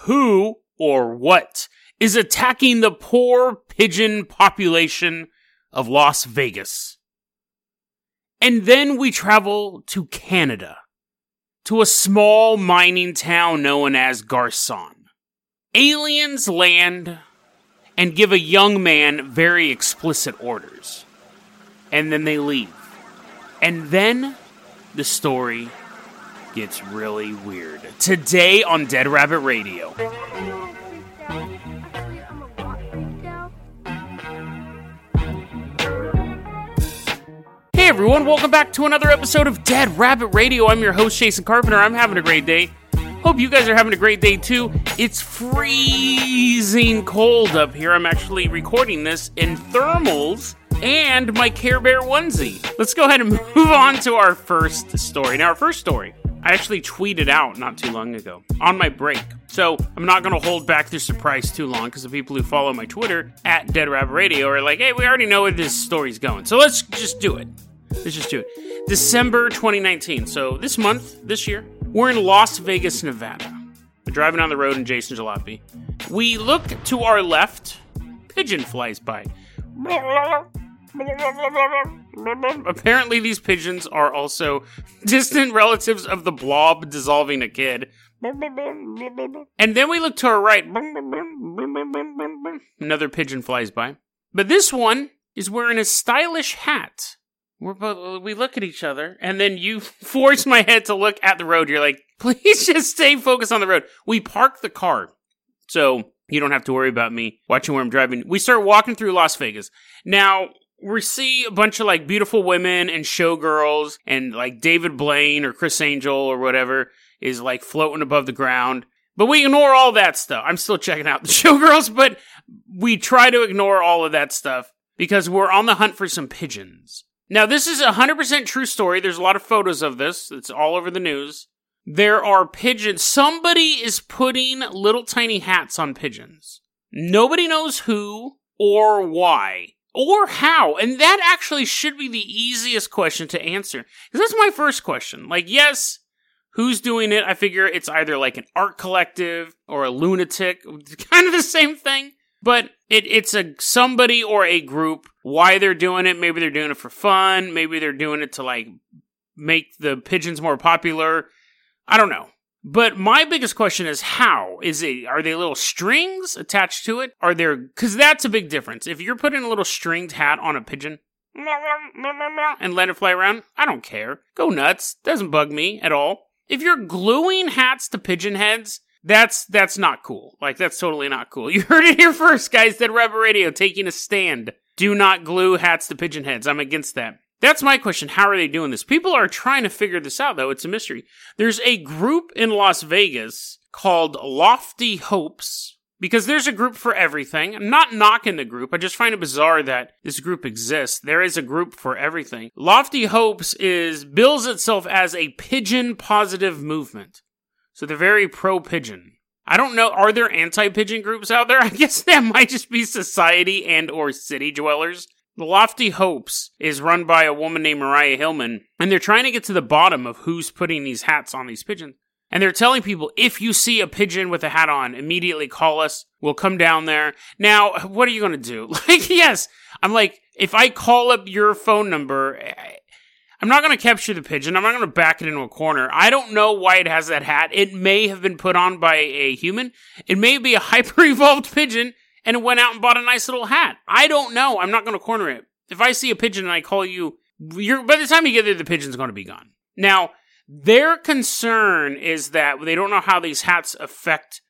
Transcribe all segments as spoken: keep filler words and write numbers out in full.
who or what is attacking the poor pigeon population of Las Vegas. And then we travel to Canada, to a small mining town known as Garson. Aliens land and give a young man very explicit orders. And then they leave. And then the story gets really weird. Today on Dead Rabbit Radio. Hey everyone, welcome back to another episode of Dead Rabbit Radio. I'm your host, Jason Carpenter. I'm having a great day. Hope you guys are having a great day too. It's freezing cold up here. I'm actually recording this in thermals and my Care Bear onesie. Let's go ahead and move on to our first story. Now, our first story, I actually tweeted out not too long ago on my break. So I'm not going to hold back this surprise too long because the people who follow my Twitter at Dead Rabbit Radio are like, hey, we already know where this story's going. So let's just do it. Let's just do it. December twenty nineteen. So this month, this year, we're in Las Vegas, Nevada. We're driving on the road in Jason Jalopy. We look to our left. Pigeon flies by. Apparently these pigeons are also distant relatives of the blob dissolving a kid. And then we look to our right. Another pigeon flies by. But this one is wearing a stylish hat. We're both, we look at each other, and then you force my head to look at the road. You're like, please just stay focused on the road. We park the car, so you don't have to worry about me watching where I'm driving. We start walking through Las Vegas. Now, we see a bunch of, like, beautiful women and showgirls, and, like, David Blaine or Chris Angel or whatever is, like, floating above the ground. But we ignore all that stuff. I'm still checking out the showgirls, but we try to ignore all of that stuff because we're on the hunt for some pigeons. Now, this is a one hundred percent true story. There's a lot of photos of this. It's all over the news. There are pigeons. Somebody is putting little tiny hats on pigeons. Nobody knows who or why or how. And that actually should be the easiest question to answer. Because that's my first question. Like, yes, who's doing it? I figure it's either like an art collective or a lunatic. Kind of the same thing. But it, it's a somebody or a group, why they're doing it. Maybe they're doing it for fun. Maybe they're doing it to, like, make the pigeons more popular. I don't know. But my biggest question is how? Is it? Are they little strings attached to it? Are there? Because that's a big difference. If you're putting a little stringed hat on a pigeon and let it fly around, I don't care. Go nuts. Doesn't bug me at all. If you're gluing hats to pigeon heads, That's that's not cool. Like, that's totally not cool. You heard it here first, guys. Dead Rabbit Radio taking a stand. Do not glue hats to pigeon heads. I'm against that. That's my question. How are they doing this? People are trying to figure this out, though. It's a mystery. There's a group in Las Vegas called Lofty Hopes, because there's a group for everything. I'm not knocking the group. I just find it bizarre that this group exists. There is a group for everything. Lofty Hopes is bills itself as a pigeon-positive movement. So they're very pro-pigeon. I don't know, are there anti-pigeon groups out there? I guess that might just be society and or city dwellers. The Lofty Hopes is run by a woman named Mariah Hillman, and they're trying to get to the bottom of who's putting these hats on these pigeons. And they're telling people, if you see a pigeon with a hat on, immediately call us. We'll come down there. Now, what are you going to do? Like, yes, I'm like, if I call up your phone number, I- I'm not going to capture the pigeon. I'm not going to back it into a corner. I don't know why it has that hat. It may have been put on by a human. It may be a hyper-evolved pigeon, and it went out and bought a nice little hat. I don't know. I'm not going to corner it. If I see a pigeon and I call you, you're, by the time you get there, the pigeon's going to be gone. Now, their concern is that they don't know how these hats affect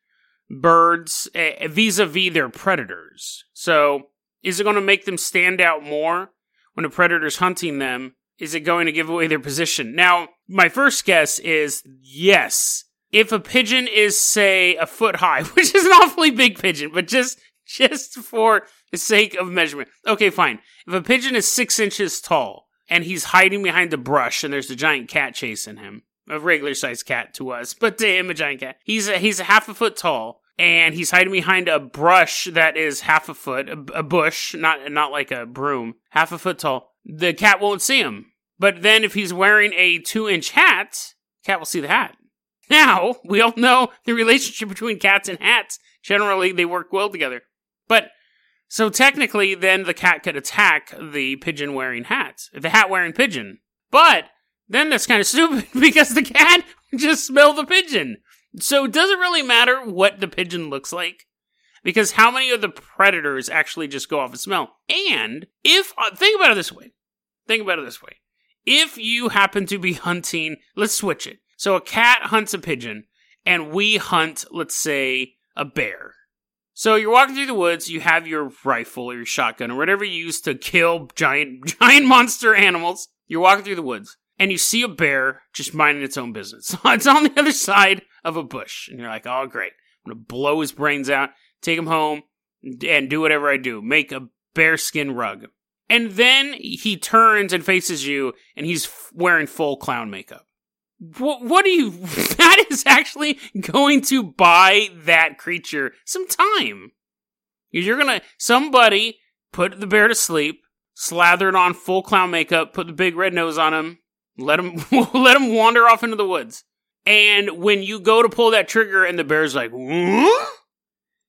birds uh, vis-a-vis their predators. So, is it going to make them stand out more when a predator's hunting them? Is it going to give away their position? Now, my first guess is yes. If a pigeon is, say, a foot high, which is an awfully big pigeon, but just just for the sake of measurement. Okay, fine. If a pigeon is six inches tall, and he's hiding behind the brush, and there's a giant cat chasing him, a regular-sized cat to us, but to him, a giant cat. He's a, he's a half a foot tall, and he's hiding behind a brush that is half a foot, a, a bush, not not like a broom, half a foot tall. The cat won't see him. But then if he's wearing a two-inch hat, cat will see the hat. Now, we all know the relationship between cats and hats. Generally, they work well together. But, so technically, then the cat could attack the pigeon-wearing hat. The hat-wearing pigeon. But, then that's kind of stupid, because the cat just smelled the pigeon. So it doesn't really matter what the pigeon looks like, because how many of the predators actually just go off a smell? And, if, think about it this way. Think about it this way. If you happen to be hunting, let's switch it. So a cat hunts a pigeon, and we hunt, let's say, a bear. So you're walking through the woods, you have your rifle or your shotgun or whatever you use to kill giant, giant monster animals. You're walking through the woods, and you see a bear just minding its own business. It's on the other side of a bush, and you're like, oh, great. I'm going to blow his brains out, take him home, and do whatever I do. Make a bearskin rug. And then he turns and faces you, and he's wearing full clown makeup. What, what do you... That is actually going to buy that creature some time. You're gonna... Somebody put the bear to sleep, slather it on full clown makeup, put the big red nose on him, let him, let him wander off into the woods. And when you go to pull that trigger, and the bear's like... Whoa?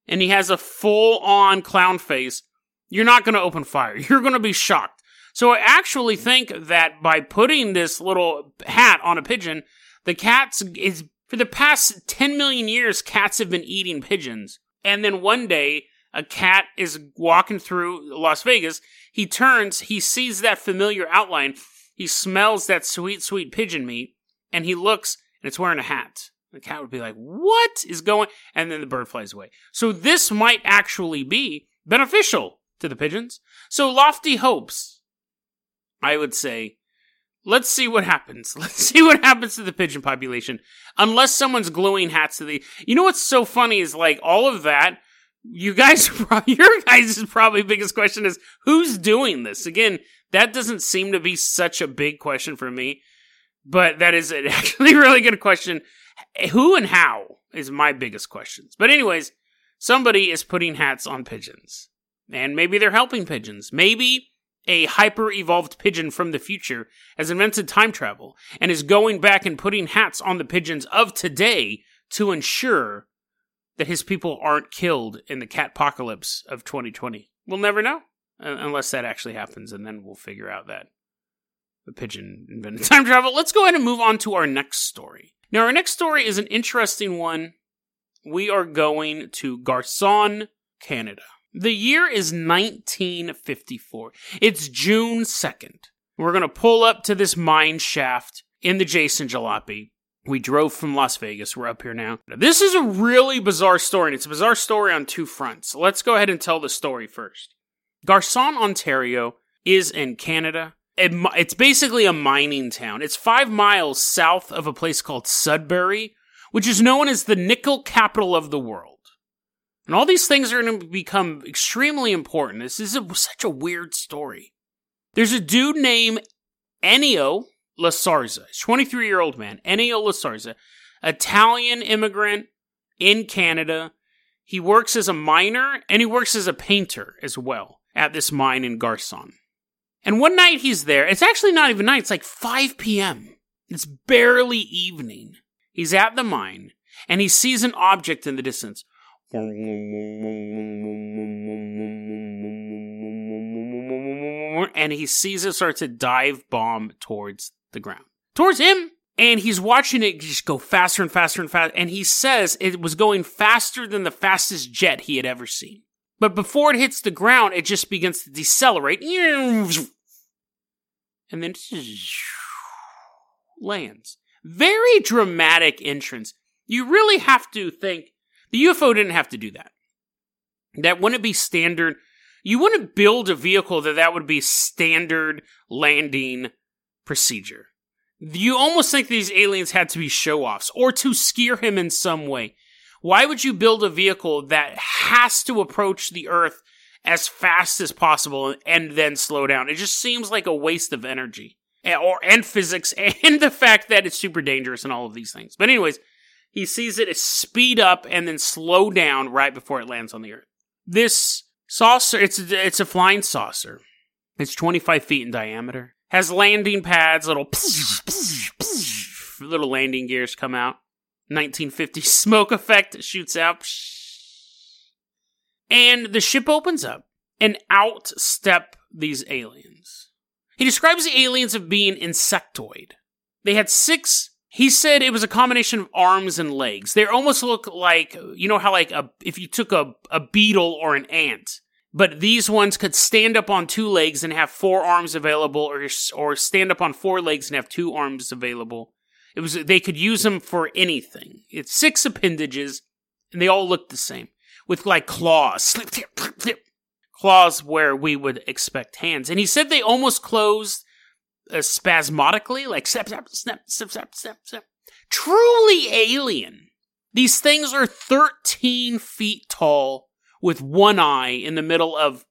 And he has a full-on clown face, you're not going to open fire. You're going to be shocked. So I actually think that by putting this little hat on a pigeon, the cats is, for the past ten million years, cats have been eating pigeons. And then one day, a cat is walking through Las Vegas. He turns, he sees that familiar outline. He smells that sweet, sweet pigeon meat. And he looks, and it's wearing a hat. The cat would be like, what is going? And then the bird flies away. So this might actually be beneficial to the pigeons. So Lofty Hopes, I would say, let's see what happens. Let's see what happens to the pigeon population. Unless someone's gluing hats to the... You know what's so funny is, like, all of that, you guys, your guys' probably biggest question is, who's doing this? Again, that doesn't seem to be such a big question for me, but that is an actually really good question. Who and how is my biggest questions. But anyways, somebody is putting hats on pigeons. And maybe they're helping pigeons. Maybe a hyper-evolved pigeon from the future has invented time travel and is going back and putting hats on the pigeons of today to ensure that his people aren't killed in the catpocalypse of twenty twenty. We'll never know, unless that actually happens, and then we'll figure out that the pigeon invented time travel. Let's go ahead and move on to our next story. Now, our next story is an interesting one. We are going to Garson, Canada. The year is nineteen fifty-four. It's June second. We're going to pull up to this mine shaft in the Jason Jalopy. We drove from Las Vegas. We're up here now. This is a really bizarre story, and it's a bizarre story on two fronts. So let's go ahead and tell the story first. Garson, Ontario is in Canada. It's basically a mining town. It's five miles south of a place called Sudbury, which is known as the nickel capital of the world. And all these things are going to become extremely important. This is a, such a weird story. There's a dude named Ennio La Sarza, twenty-three-year-old man, Ennio La Sarza, Italian immigrant in Canada. He works as a miner, and he works as a painter as well at this mine in Garson. And one night he's there. It's actually not even night. It's like five p.m. It's barely evening. He's at the mine, and he sees an object in the distance. And he sees it start to dive bomb towards the ground, towards him, and he's watching it just go faster and faster and faster. And he says it was going faster than the fastest jet he had ever seen. But before it hits the ground, it just begins to decelerate, and then lands. Very dramatic entrance. You really have to think. The U F O didn't have to do that. That wouldn't be standard. You wouldn't build a vehicle that that would be standard landing procedure. You almost think these aliens had to be show-offs or to scare him in some way. Why would you build a vehicle that has to approach the Earth as fast as possible and then slow down? It just seems like a waste of energy or and physics and the fact that it's super dangerous and all of these things. But anyways, he sees it speed up and then slow down right before it lands on the Earth. This saucer, it's a, it's a flying saucer. It's twenty-five feet in diameter. Has landing pads, little, little landing gears come out. nineteen fifties smoke effect shoots out. And the ship opens up, and out step these aliens. He describes the aliens as being insectoid. They had six... He said it was a combination of arms and legs. They almost look like, you know how like a, if you took a, a beetle or an ant, but these ones could stand up on two legs and have four arms available, or or stand up on four legs and have two arms available. It was they could use them for anything. It's six appendages, and they all looked the same, with like claws, slip, slip, slip, slip. Claws where we would expect hands. And he said they almost closed Uh, spasmodically, like snap, snap, snap, snap, snap, snap, snap. Truly alien. These things are thirteen feet tall with one eye in the middle of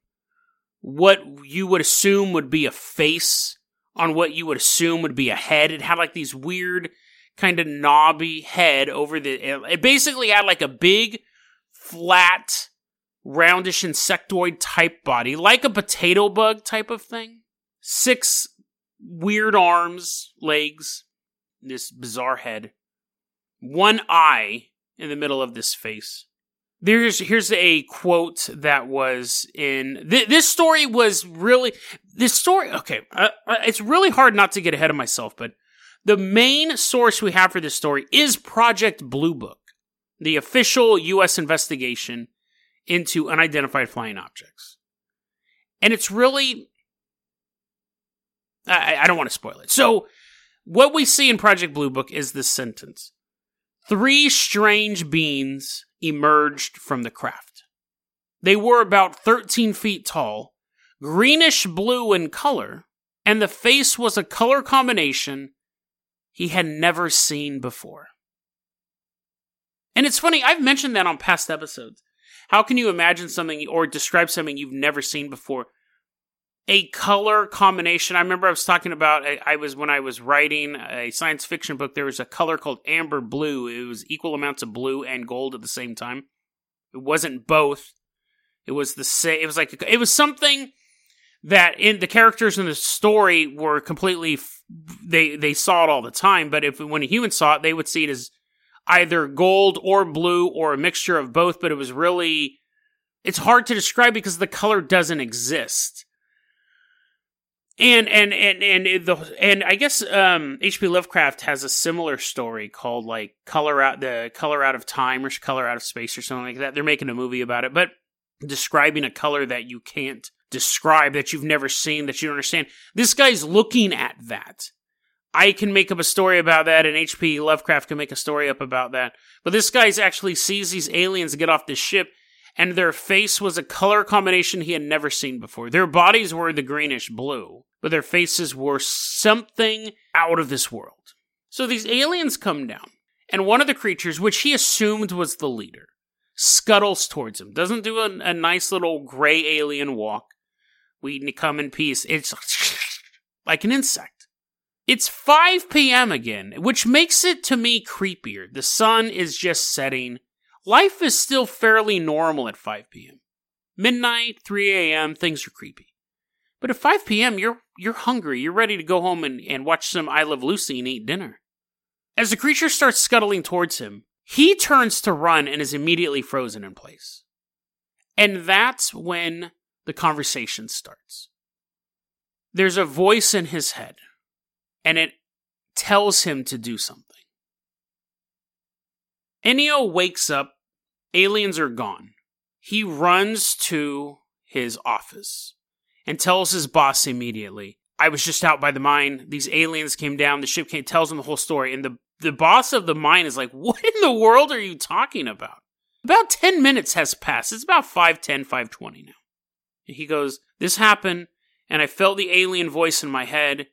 what you would assume would be a face on what you would assume would be a head. It had like these weird kind of knobby head over the... It basically had like a big, flat, roundish insectoid type body, like a potato bug type of thing. Six weird arms, legs, this bizarre head, one eye in the middle of this face. There's here's a quote that was in th- this story was really this story. Okay, uh, it's really hard not to get ahead of myself, but the main source we have for this story is Project Blue Book, the official U S investigation into unidentified flying objects, and it's really... I, I don't want to spoil it. So, what we see in Project Blue Book is this sentence. Three strange beings emerged from the craft. They were about thirteen feet tall, greenish blue in color, and the face was a color combination he had never seen before. And it's funny, I've mentioned that on past episodes. How can you imagine something or describe something you've never seen before? A color combination. I remember I was talking about, I, I was, when I was writing a science fiction book, there was a color called amber blue. It was equal amounts of blue and gold at the same time. It wasn't both. It was the same, it was like, it was something that in the characters in the story were completely, they, they saw it all the time, but if when a human saw it, they would see it as either gold or blue or a mixture of both, but it was really, it's hard to describe because the color doesn't exist. And and and and the and I guess um, H P Lovecraft has a similar story called like Color Out the Color Out of Time or Color Out of Space or something like that. They're making a movie about it, but describing a color that you can't describe, that you've never seen, that you don't understand. This guy's looking at that. I can make up a story about that, and H P Lovecraft can make a story up about that. But this guy's actually sees these aliens get off this ship, and their face was a color combination he had never seen before. Their bodies were the greenish blue, but their faces were something out of this world. So these aliens come down, and one of the creatures, which he assumed was the leader, scuttles towards him. Doesn't do a, a nice little gray alien walk. We come in peace. It's like an insect. It's five p.m. again, which makes it, to me, creepier. The sun is just setting. Life is still fairly normal at five p.m. Midnight, three a.m., things are creepy. But at five p.m., you're you're hungry. You're ready to go home and, and watch some I Love Lucy and eat dinner. As the creature starts scuttling towards him, he turns to run and is immediately frozen in place. And that's when the conversation starts. There's a voice in his head, and it tells him to do something. Ennio wakes up. Aliens are gone. He runs to his office and tells his boss immediately, I was just out by the mine. These aliens came down. The ship came, tells him the whole story. And the, the boss of the mine is like, what in the world are you talking about? About ten minutes has passed. It's about five ten, five twenty now. And he goes, this happened, and I felt the alien voice in my head,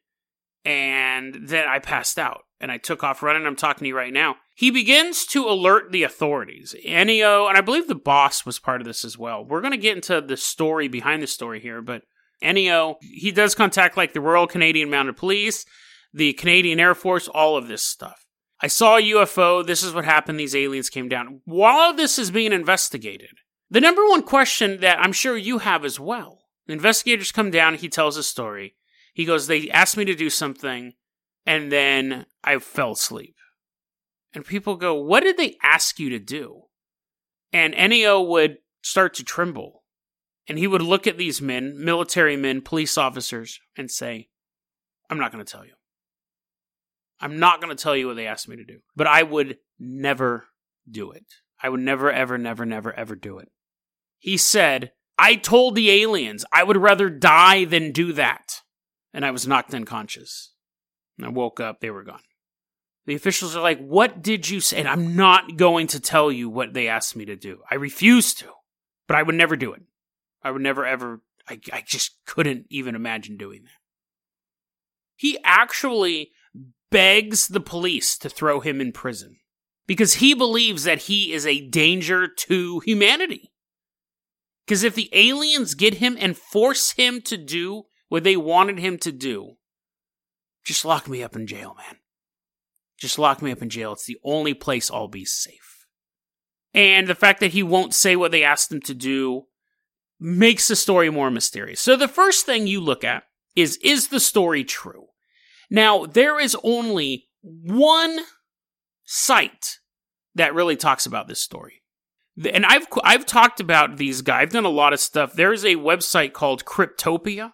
and then I passed out. And I took off running. I'm talking to you right now. He begins to alert the authorities. Ennio, and I believe the boss was part of this as well. We're going to get into the story behind the story here, but Ennio, he does contact like the Royal Canadian Mounted Police, the Canadian Air Force, all of this stuff. I saw a U F O. This is what happened. These aliens came down. While this is being investigated, the number one question that I'm sure you have as well, the investigators come down. He tells a story. He goes, they asked me to do something, and then I fell asleep. And people go, what did they ask you to do? And Ennio would start to tremble. And he would look at these men, military men, police officers, and say, I'm not going to tell you. I'm not going to tell you what they asked me to do. But I would never do it. I would never, ever, never, never, ever do it. He said, I told the aliens I would rather die than do that. And I was knocked unconscious. And I woke up, they were gone. The officials are like, what did you say? And I'm not going to tell you what they asked me to do. I refuse to. But I would never do it. I would never, ever, I, I just couldn't even imagine doing that. He actually begs the police to throw him in prison because he believes that he is a danger to humanity. Because if the aliens get him and force him to do what they wanted him to do, just lock me up in jail, man. Just lock me up in jail. It's the only place I'll be safe. And the fact that he won't say what they asked him to do makes the story more mysterious. So the first thing you look at is, is the story true? Now, there is only one site that really talks about this story. And I've I've talked about these guys. I've done a lot of stuff. There's a website called Cryptopia.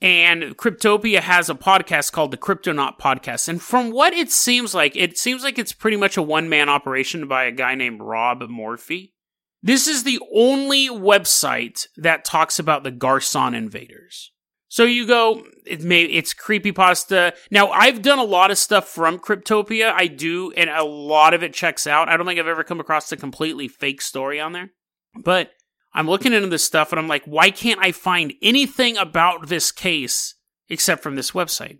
And Cryptopia has a podcast called the Kryptonaut Podcast. And from what it seems like, it seems like it's pretty much a one-man operation by a guy named Rob Morphy. This is the only website that talks about the Garson invaders. So you go, it may, it's creepypasta. Now, I've done a lot of stuff from Cryptopia. I do, and a lot of it checks out. I don't think I've ever come across a completely fake story on there. But I'm looking into this stuff, and I'm like, why can't I find anything about this case except from this website?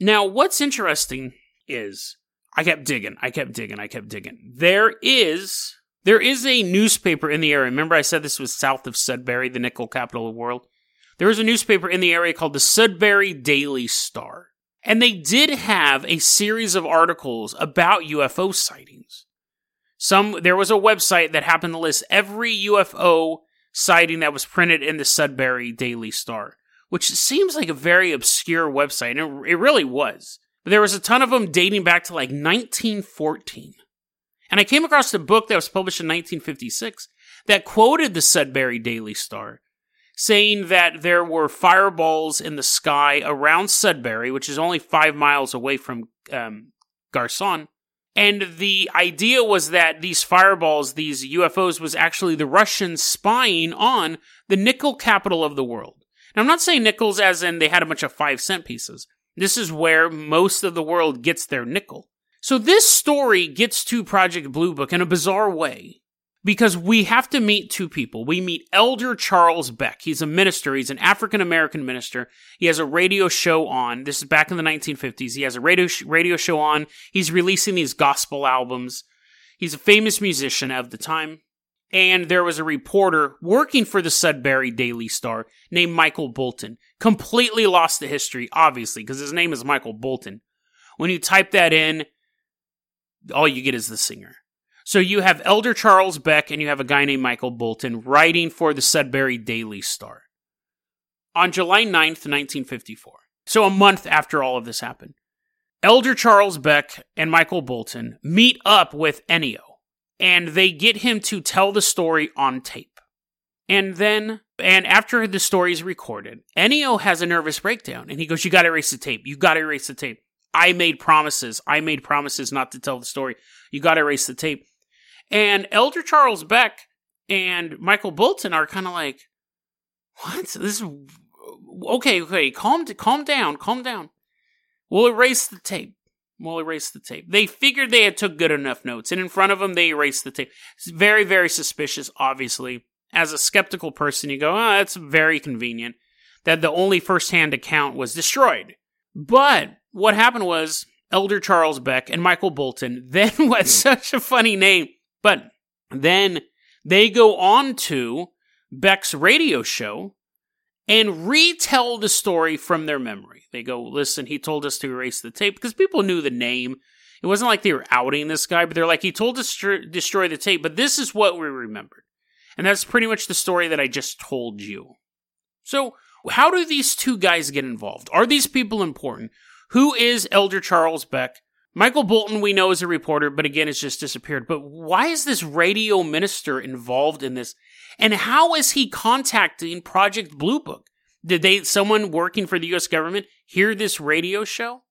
Now, what's interesting is I kept digging, I kept digging, I kept digging. There is there is a newspaper in the area. Remember I said this was south of Sudbury, the nickel capital of the world? There is a newspaper in the area called the Sudbury Daily Star. And they did have a series of articles about U F O sightings. Some There was a website that happened to list every U F O sighting that was printed in the Sudbury Daily Star, which seems like a very obscure website, and it, it really was. But there was a ton of them dating back to like nineteen fourteen. And I came across a book that was published in nineteen fifty-six that quoted the Sudbury Daily Star, saying that there were fireballs in the sky around Sudbury, which is only five miles away from um, Garson. And the idea was that these fireballs, these U F Os, was actually the Russians spying on the nickel capital of the world. Now, I'm not saying nickels as in they had a bunch of five-cent pieces. This is where most of the world gets their nickel. So this story gets to Project Blue Book in a bizarre way because we have to meet two people. We meet Elder Charles Beck. He's a minister. He's an African-American minister. He has a radio show on. This is back in the nineteen fifties. He has a radio sh- radio show on. He's releasing these gospel albums. He's a famous musician of the time. And there was a reporter working for the Sudbury Daily Star named Michael Bolton. Completely lost to history, obviously, because his name is Michael Bolton. When you type that in, all you get is the singer. So you have Elder Charles Beck and you have a guy named Michael Bolton writing for the Sudbury Daily Star on July ninth, nineteen fifty-four. So a month after all of this happened, Elder Charles Beck and Michael Bolton meet up with Ennio and they get him to tell the story on tape. And then, and after the story is recorded, Ennio has a nervous breakdown and he goes, you got to erase the tape. You got to erase the tape. I made promises. I made promises not to tell the story. You got to erase the tape. And Elder Charles Beck and Michael Bolton are kind of like, what? This is, okay, okay, calm, calm down, calm down. We'll erase the tape. We'll erase the tape. They figured they had took good enough notes, and in front of them, they erased the tape. It's very, very suspicious, obviously. As a skeptical person, you go, oh, that's very convenient that the only firsthand account was destroyed. But what happened was Elder Charles Beck and Michael Bolton, then what such a funny name, but then they go on to Beck's radio show and retell the story from their memory. They go, listen, he told us to erase the tape because people knew the name. It wasn't like they were outing this guy, but they're like, he told us to destroy the tape, but this is what we remembered. And that's pretty much the story that I just told you. So how do these two guys get involved? Are these people important? Who is Elder Charles Beck, Michael Bolton, we know, is a reporter, but again, it's just disappeared. But why is this radio minister involved in this? And how is he contacting Project Blue Book? Did they, someone working for the U S government hear this radio show?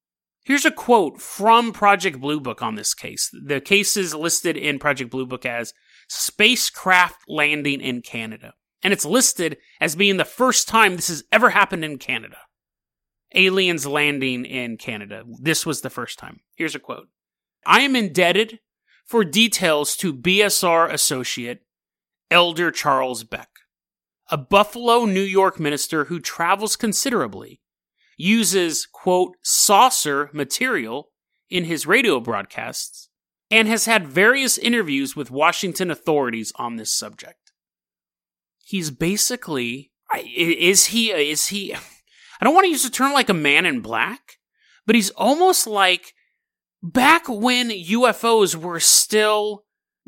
Here's a quote from Project Blue Book on this case. The case is listed in Project Blue Book as Spacecraft Landing in Canada. And it's listed as being the first time this has ever happened in Canada. Aliens landing in Canada. This was the first time. Here's a quote. I am indebted for details to B S R associate Elder Charles Beck, a Buffalo, New York minister who travels considerably, uses, quote, saucer material in his radio broadcasts, and has had various interviews with Washington authorities on this subject. He's basically, is he, is he, I don't want to use the term like a man in black, but he's almost like back when U F Os were still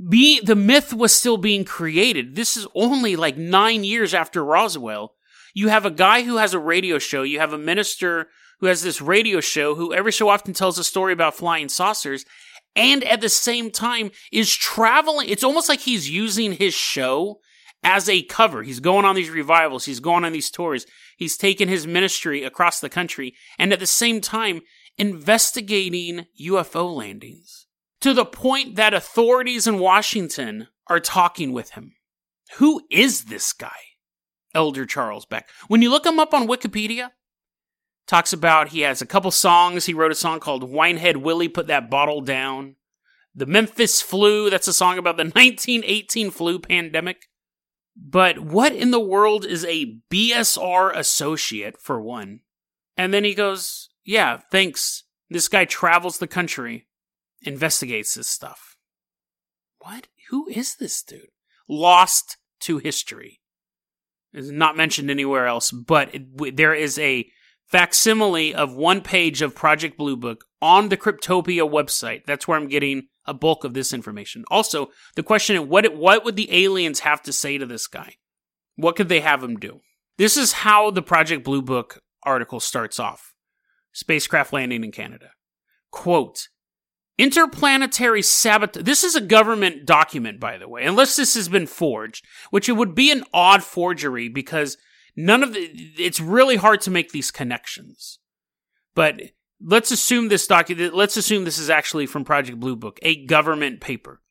Be, the myth was still being created. This is only like nine years after Roswell. You have a guy who has a radio show. You have a minister who has this radio show who every so often tells a story about flying saucers. And at the same time is traveling. It's almost like he's using his show as a cover. He's going on these revivals. He's going on these tours. He's taking his ministry across the country. And at the same time, investigating U F O landings. To the point that authorities in Washington are talking with him. Who is this guy, Elder Charles Beck? When you look him up on Wikipedia, talks about he has a couple songs. He wrote a song called Winehead Willie, Put That Bottle Down. The Memphis Flu, that's a song about the nineteen eighteen flu pandemic. But what in the world is a B S R associate, for one? And then he goes, yeah, thanks. This guy travels the country. Investigates this stuff. What? Who is this dude? Lost to history. It's not mentioned anywhere else, but it, w- there is a facsimile of one page of Project Blue Book on the Cryptopia website. That's where I'm getting a bulk of this information. Also, the question of what, it, what would the aliens have to say to this guy? What could they have him do? This is how the Project Blue Book article starts off. Spacecraft landing in Canada. Quote, interplanetary sabotage. This is a government document, by the way, unless this has been forged, which it would be an odd forgery because none of the, it's really hard to make these connections. But let's assume this document, let's assume this is actually from Project Blue Book, a government paper.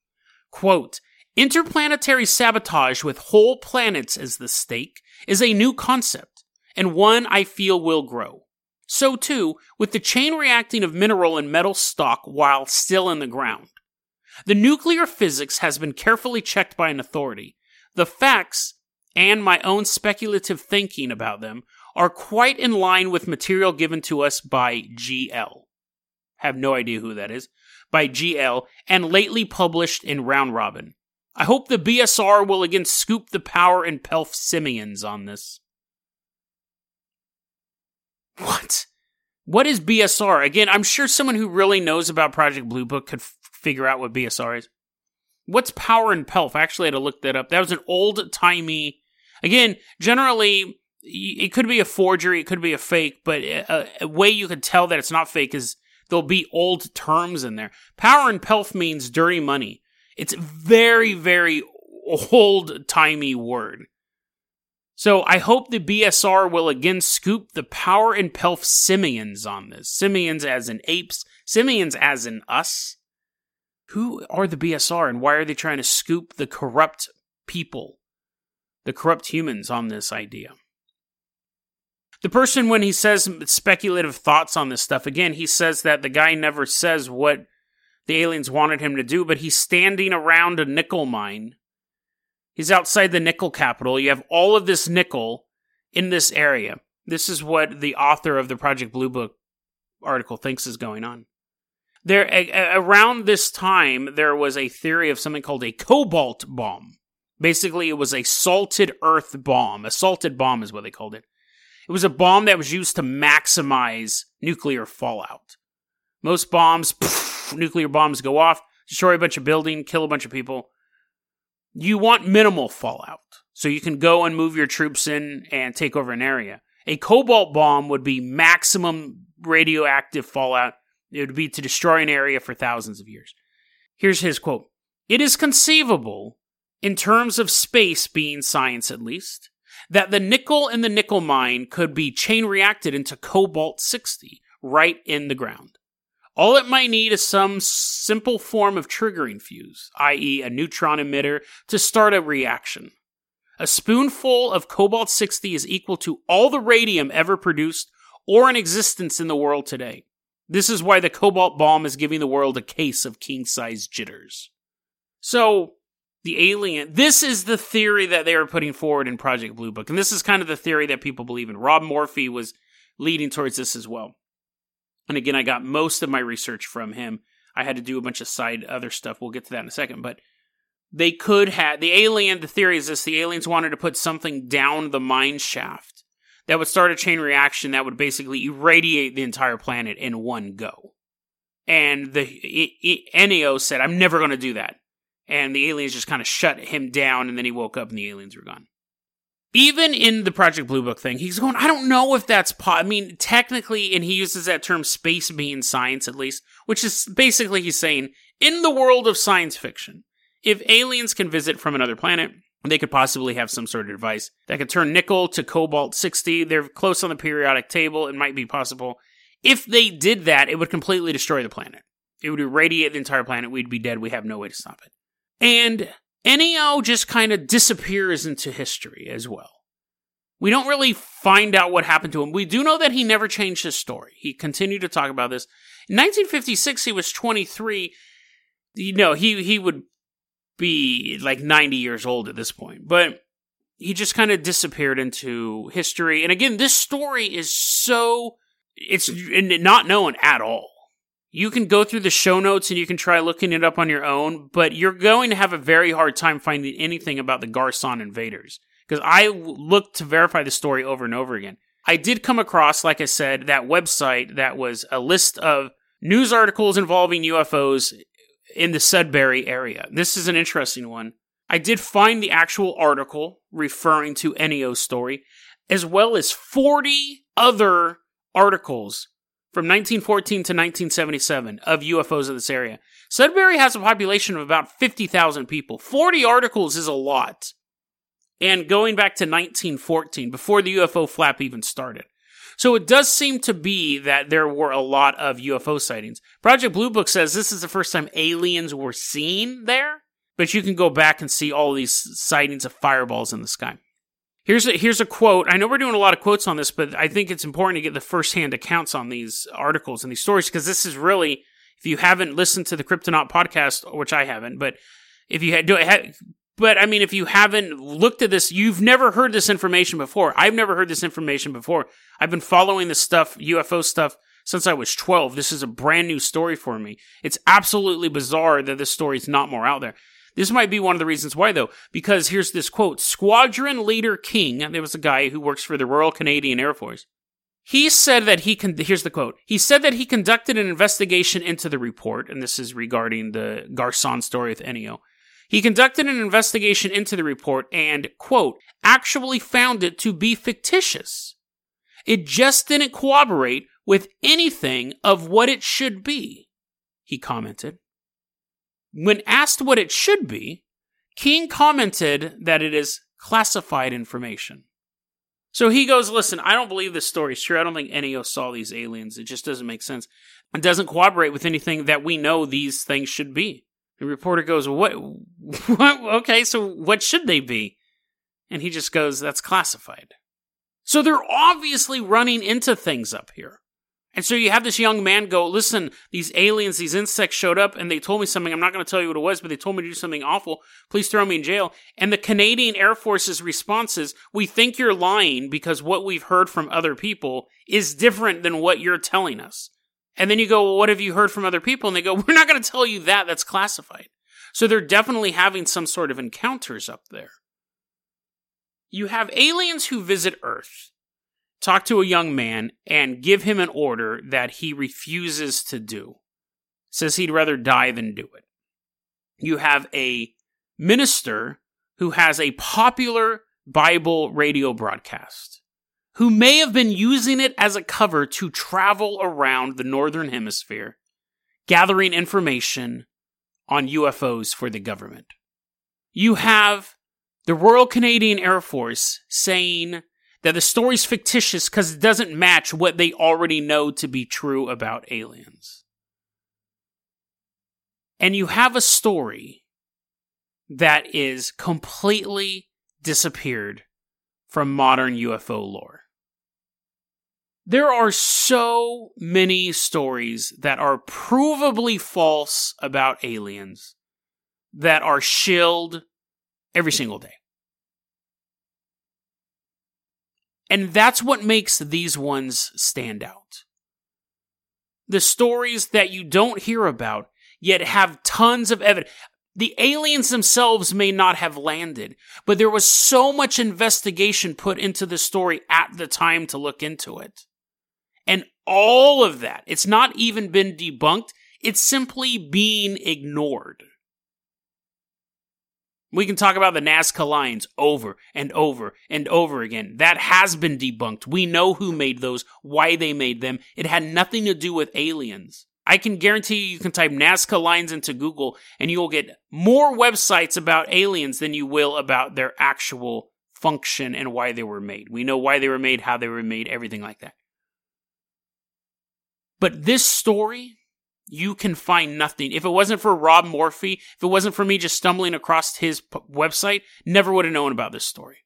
Quote, interplanetary sabotage with whole planets as the stake is a new concept and one I feel will grow. So too, with the chain reacting of mineral and metal stock while still in the ground. The nuclear physics has been carefully checked by an authority. The facts, and my own speculative thinking about them, are quite in line with material given to us by G L. Have no idea who that is. By G L, and lately published in Round Robin. I hope the B S R will again scoop the power and Pelf simians on this. What? What is B S R? Again, I'm sure someone who really knows about Project Blue Book could f- figure out what B S R is. What's power and Pelf? I actually had to look that up. That was an old-timey... Again, generally, it could be a forgery, it could be a fake, but a, a way you could tell that it's not fake is there'll be old terms in there. Power and Pelf means dirty money. It's a very, very old-timey word. So I hope the B S R will again scoop the power and Pelf simians on this. Simians as in apes. Simians as in us. Who are the B S R and why are they trying to scoop the corrupt people, the corrupt humans on this idea? The person, when he says speculative thoughts on this stuff, again, he says that the guy never says what the aliens wanted him to do, but he's standing around a nickel mine. He's outside the nickel capital. You have all of this nickel in this area. This is what the author of the Project Blue Book article thinks is going on. There, a, a, around this time, there was a theory of something called a cobalt bomb. Basically, it was a salted earth bomb. A salted bomb is what they called it. It was a bomb that was used to maximize nuclear fallout. Most bombs, poof, nuclear bombs go off, destroy a bunch of building, kill a bunch of people. You want minimal fallout, so you can go and move your troops in and take over an area. A cobalt bomb would be maximum radioactive fallout, It would be to destroy an area for thousands of years. Here's his quote. It is conceivable, in terms of space being science at least, that the nickel in the nickel mine could be chain reacted into cobalt sixty right in the ground. All it might need is some simple form of triggering fuse, that is a neutron emitter, to start a reaction. A spoonful of cobalt sixty is equal to all the radium ever produced or in existence in the world today. This is why the cobalt bomb is giving the world a case of king-size jitters. So, the alien... This is the theory that they are putting forward in Project Blue Book, and this is kind of the theory that people believe in. Rob Morphy was leading towards this as well. And again, I got most of my research from him. I had to do a bunch of side other stuff. We'll get to that in a second. But they could have... The alien, the theory is this. The aliens wanted to put something down the mine shaft that would start a chain reaction that would basically irradiate the entire planet in one go. And the it, it, Ennio said, I'm never going to do that. And the aliens just kind of shut him down, and then he woke up and the aliens were gone. Even in the Project Blue Book thing, he's going, I don't know if that's... Po- I mean, technically, and he uses that term space being science, at least, which is basically he's saying, in the world of science fiction, if aliens can visit from another planet, they could possibly have some sort of device that could turn nickel to cobalt sixty. They're close on the periodic table. It might be possible. If they did that, it would completely destroy the planet. It would irradiate the entire planet. We'd be dead. We have no way to stop it. And Ennio just kind of disappears into history as well. We don't really find out what happened to him. We do know that he never changed his story. He continued to talk about this. In nineteen fifty-six, he was twenty-three. You know, he, he would be like ninety years old at this point. But he just kind of disappeared into history. And again, this story is so... It's not known at all. You can go through the show notes and you can try looking it up on your own, but you're going to have a very hard time finding anything about the Garson invaders, because I looked to verify the story over and over again. I did come across, like I said, that website that was a list of news articles involving U F Os in the Sudbury area. This is an interesting one. I did find the actual article referring to Ennio's story, as well as forty other articles from nineteen fourteen to nineteen seventy-seven of U F Os in this area. Sudbury has a population of about fifty thousand people. forty articles is a lot. And going back to nineteen fourteen, before the U F O flap even started. So it does seem to be that there were a lot of U F O sightings. Project Blue Book says this is the first time aliens were seen there, but you can go back and see all these sightings of fireballs in the sky. Here's a, here's a quote. I know we're doing a lot of quotes on this, but I think it's important to get the first-hand accounts on these articles and these stories, because this is really, if you haven't listened to the Kryptonaut podcast, which I haven't, but if you had, do I, but I mean, if you haven't looked at this, you've never heard this information before. I've never heard this information before. I've been following this stuff, U F O stuff, since I was twelve. This is a brand new story for me. It's absolutely bizarre that this story is not more out there. This might be one of the reasons why, though, because here's this quote. Squadron Leader King, there was a guy who works for the Royal Canadian Air Force, he said that he, con- here's the quote, he said that he conducted an investigation into the report, and this is regarding the Garson story with Ennio. He conducted an investigation into the report and, quote, actually found it to be fictitious. It just didn't corroborate with anything of what it should be, he commented. When asked what it should be, King commented that it is classified information. So he goes, listen, I don't believe this story is true. I don't think Ennio saw these aliens. It just doesn't make sense. It doesn't corroborate with anything that we know these things should be. The reporter goes, what? what? Okay, so what should they be? And he just goes, that's classified. So they're obviously running into things up here. And so you have this young man go, listen, these aliens, these insects showed up and they told me something. I'm not going to tell you what it was, but they told me to do something awful. Please throw me in jail. And the Canadian Air Force's response is, we think you're lying because what we've heard from other people is different than what you're telling us. And then you go, well, what have you heard from other people? And they go, we're not going to tell you that. That's classified. So they're definitely having some sort of encounters up there. You have aliens who visit Earth, talk to a young man, and give him an order that he refuses to do. Says he'd rather die than do it. You have a minister who has a popular Bible radio broadcast, who may have been using it as a cover to travel around the Northern Hemisphere, gathering information on U F Os for the government. You have the Royal Canadian Air Force saying that the story's fictitious because it doesn't match what they already know to be true about aliens. And you have a story that is completely disappeared from modern U F O lore. There are so many stories that are provably false about aliens that are shilled every single day. And that's what makes these ones stand out. The stories that you don't hear about, yet have tons of evidence. The aliens themselves may not have landed, but there was so much investigation put into the story at the time to look into it. And all of that, it's not even been debunked, it's simply being ignored. We can talk about the Nazca Lines over and over and over again. That has been debunked. We know who made those, why they made them. It had nothing to do with aliens. I can guarantee you, you can type Nazca Lines into Google and you'll get more websites about aliens than you will about their actual function and why they were made. We know why they were made, how they were made, everything like that. But this story, you can find nothing. If it wasn't for Rob Morphy, if it wasn't for me just stumbling across his p- website, never would have known about this story.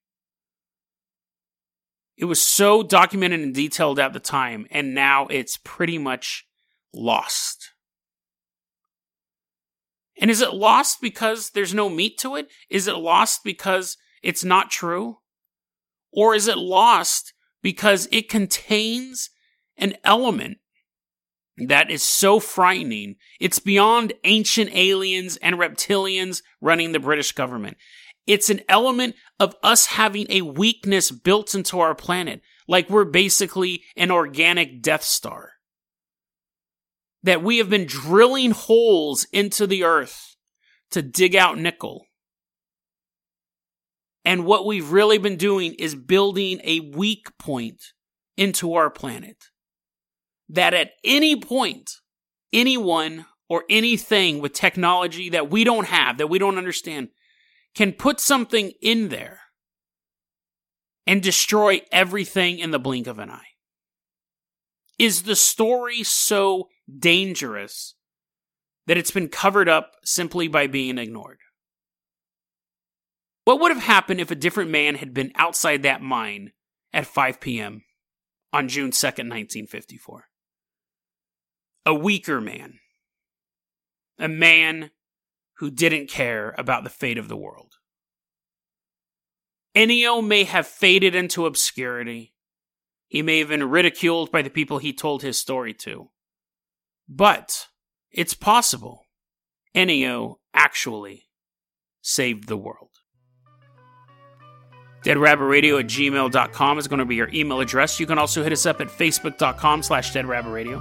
It was so documented and detailed at the time, and now it's pretty much lost. And is it lost because there's no meat to it? Is it lost because it's not true? Or is it lost because it contains an element that is so frightening? It's beyond ancient aliens and reptilians running the British government. It's an element of us having a weakness built into our planet, like we're basically an organic Death Star. That we have been drilling holes into the earth to dig out nickel. And what we've really been doing is building a weak point into our planet. That at any point, anyone or anything with technology that we don't have, that we don't understand, can put something in there and destroy everything in the blink of an eye. Is the story so dangerous that it's been covered up simply by being ignored? What would have happened if a different man had been outside that mine at five p.m. on June second, nineteen fifty-four? A weaker man. A man who didn't care about the fate of the world. Ennio may have faded into obscurity. He may have been ridiculed by the people he told his story to. But it's possible Ennio actually saved the world. dead rabbit radio at gmail dot com is going to be your email address. You can also hit us up at facebook dot com slash dead rabbit radio.